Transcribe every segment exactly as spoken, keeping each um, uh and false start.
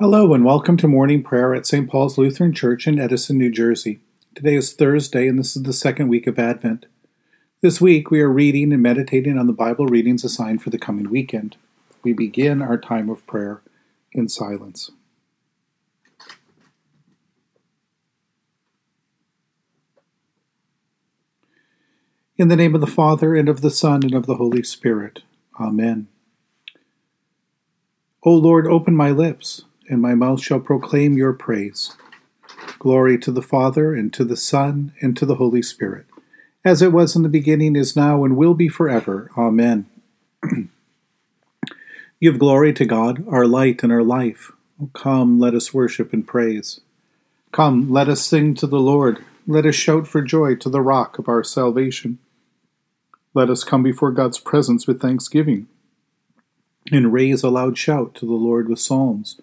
Hello and welcome to morning prayer at Saint Paul's Lutheran Church in Edison, New Jersey. Today is Thursday and this is the second week of Advent. This week we are reading and meditating on the Bible readings assigned for the coming weekend. We begin our time of prayer in silence. In the name of the Father, and of the Son, and of the Holy Spirit. Amen. O Lord, open my lips, and my mouth shall proclaim your praise. Glory to the Father, and to the Son, and to the Holy Spirit, as it was in the beginning, is now, and will be forever. Amen. Give glory to God, our light and our life. O come, let us worship and praise. Come, let us sing to the Lord. Let us shout for joy to the rock of our salvation. Let us come before God's presence with thanksgiving, and raise a loud shout to the Lord with psalms.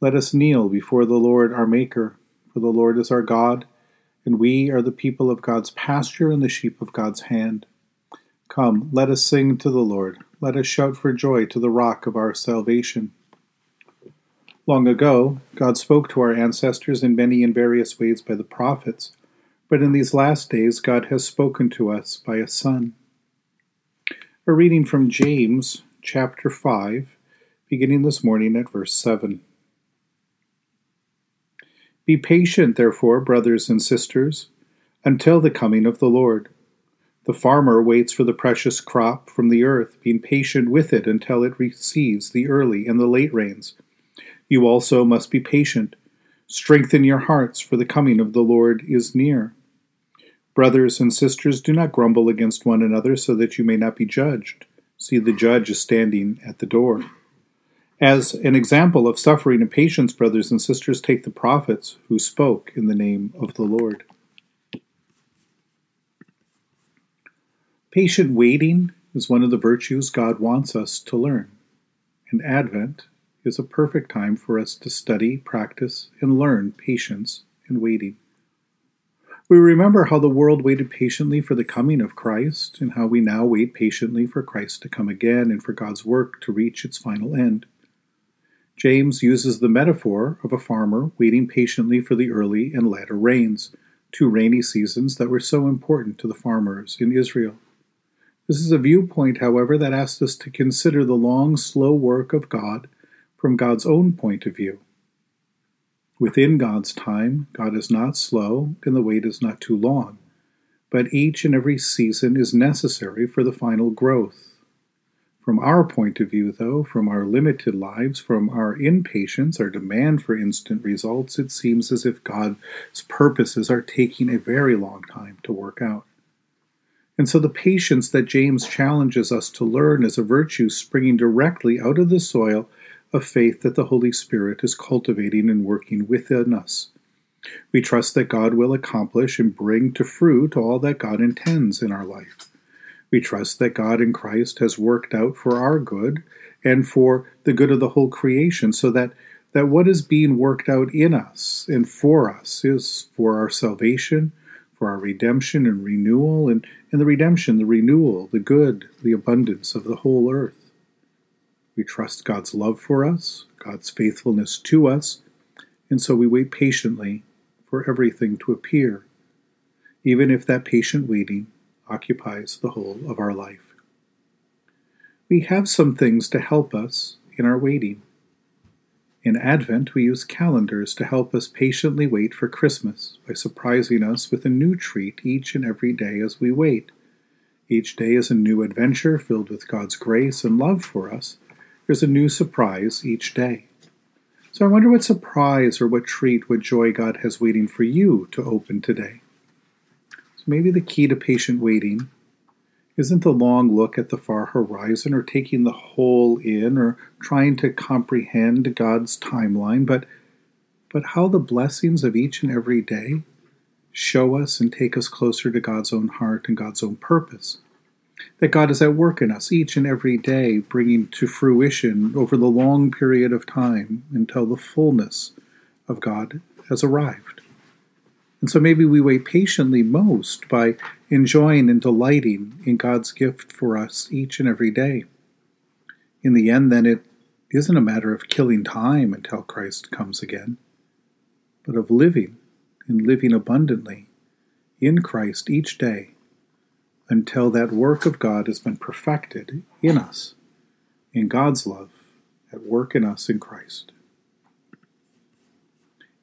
Let us kneel before the Lord our Maker. For the Lord is our God, and we are the people of God's pasture and the sheep of God's hand. Come, let us sing to the Lord. Let us shout for joy to the rock of our salvation. Long ago, God spoke to our ancestors in many and various ways by the prophets, but in these last days God has spoken to us by a Son. A reading from James chapter five, beginning this morning at verse seven. Be patient, therefore, brothers and sisters, until the coming of the Lord. The farmer waits for the precious crop from the earth, being patient with it until it receives the early and the late rains. You also must be patient. Strengthen your hearts, for the coming of the Lord is near. Brothers and sisters, do not grumble against one another so that you may not be judged. See, the judge is standing at the door. As an example of suffering and patience, brothers and sisters, take the prophets who spoke in the name of the Lord. Patient waiting is one of the virtues God wants us to learn, and Advent is a perfect time for us to study, practice, and learn patience and waiting. We remember how the world waited patiently for the coming of Christ, and how we now wait patiently for Christ to come again and for God's work to reach its final end. James uses the metaphor of a farmer waiting patiently for the early and latter rains, two rainy seasons that were so important to the farmers in Israel. This is a viewpoint, however, that asks us to consider the long, slow work of God from God's own point of view. Within God's time, God is not slow and the wait is not too long, but each and every season is necessary for the final growth. From our point of view, though, from our limited lives, from our impatience, our demand for instant results, it seems as if God's purposes are taking a very long time to work out. And so the patience that James challenges us to learn is a virtue springing directly out of the soil of faith that the Holy Spirit is cultivating and working within us. We trust that God will accomplish and bring to fruit all that God intends in our life. We trust that God in Christ has worked out for our good and for the good of the whole creation, so that, that what is being worked out in us and for us is for our salvation, for our redemption and renewal, and, and the redemption, the renewal, the good, the abundance of the whole earth. We trust God's love for us, God's faithfulness to us, and so we wait patiently for everything to appear, even if that patient waiting occupies the whole of our life. We have some things to help us in our waiting. In Advent, we use calendars to help us patiently wait for Christmas by surprising us with a new treat each and every day as we wait. Each day is a new adventure filled with God's grace and love for us. There's a new surprise each day. So I wonder what surprise or what treat, what joy God has waiting for you to open today. Maybe the key to patient waiting isn't the long look at the far horizon or taking the whole in or trying to comprehend God's timeline, but but how the blessings of each and every day show us and take us closer to God's own heart and God's own purpose. That God is at work in us each and every day, bringing to fruition over the long period of time until the fullness of God has arrived. And so maybe we wait patiently most by enjoying and delighting in God's gift for us each and every day. In the end, then, it isn't a matter of killing time until Christ comes again, but of living and living abundantly in Christ each day until that work of God has been perfected in us, in God's love, at work in us in Christ.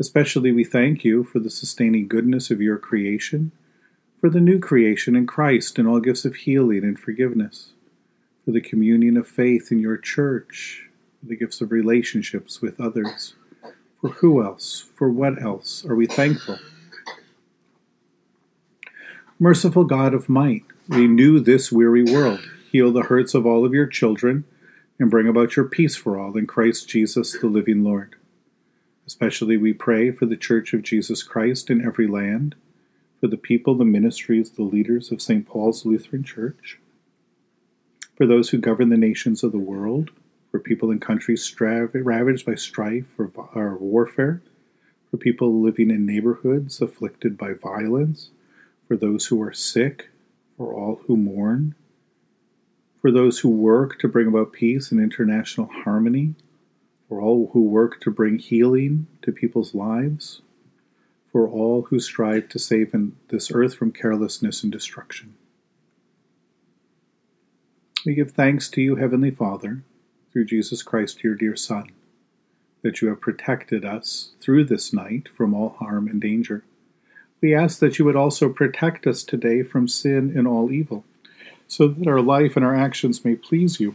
Especially we thank you for the sustaining goodness of your creation, for the new creation in Christ and all gifts of healing and forgiveness, for the communion of faith in your church, for the gifts of relationships with others. For who else, for what else are we thankful? Merciful God of might, renew this weary world, heal the hurts of all of your children, and bring about your peace for all in Christ Jesus, the living Lord. Especially we pray for the Church of Jesus Christ in every land, for the people, the ministries, the leaders of Saint Paul's Lutheran Church, for those who govern the nations of the world, for people in countries strav- ravaged by strife or, or warfare, for people living in neighborhoods afflicted by violence, for those who are sick, for all who mourn, for those who work to bring about peace and international harmony, for all who work to bring healing to people's lives, for all who strive to save this earth from carelessness and destruction. We give thanks to you, Heavenly Father, through Jesus Christ, your dear Son, that you have protected us through this night from all harm and danger. We ask that you would also protect us today from sin and all evil, so that our life and our actions may please you.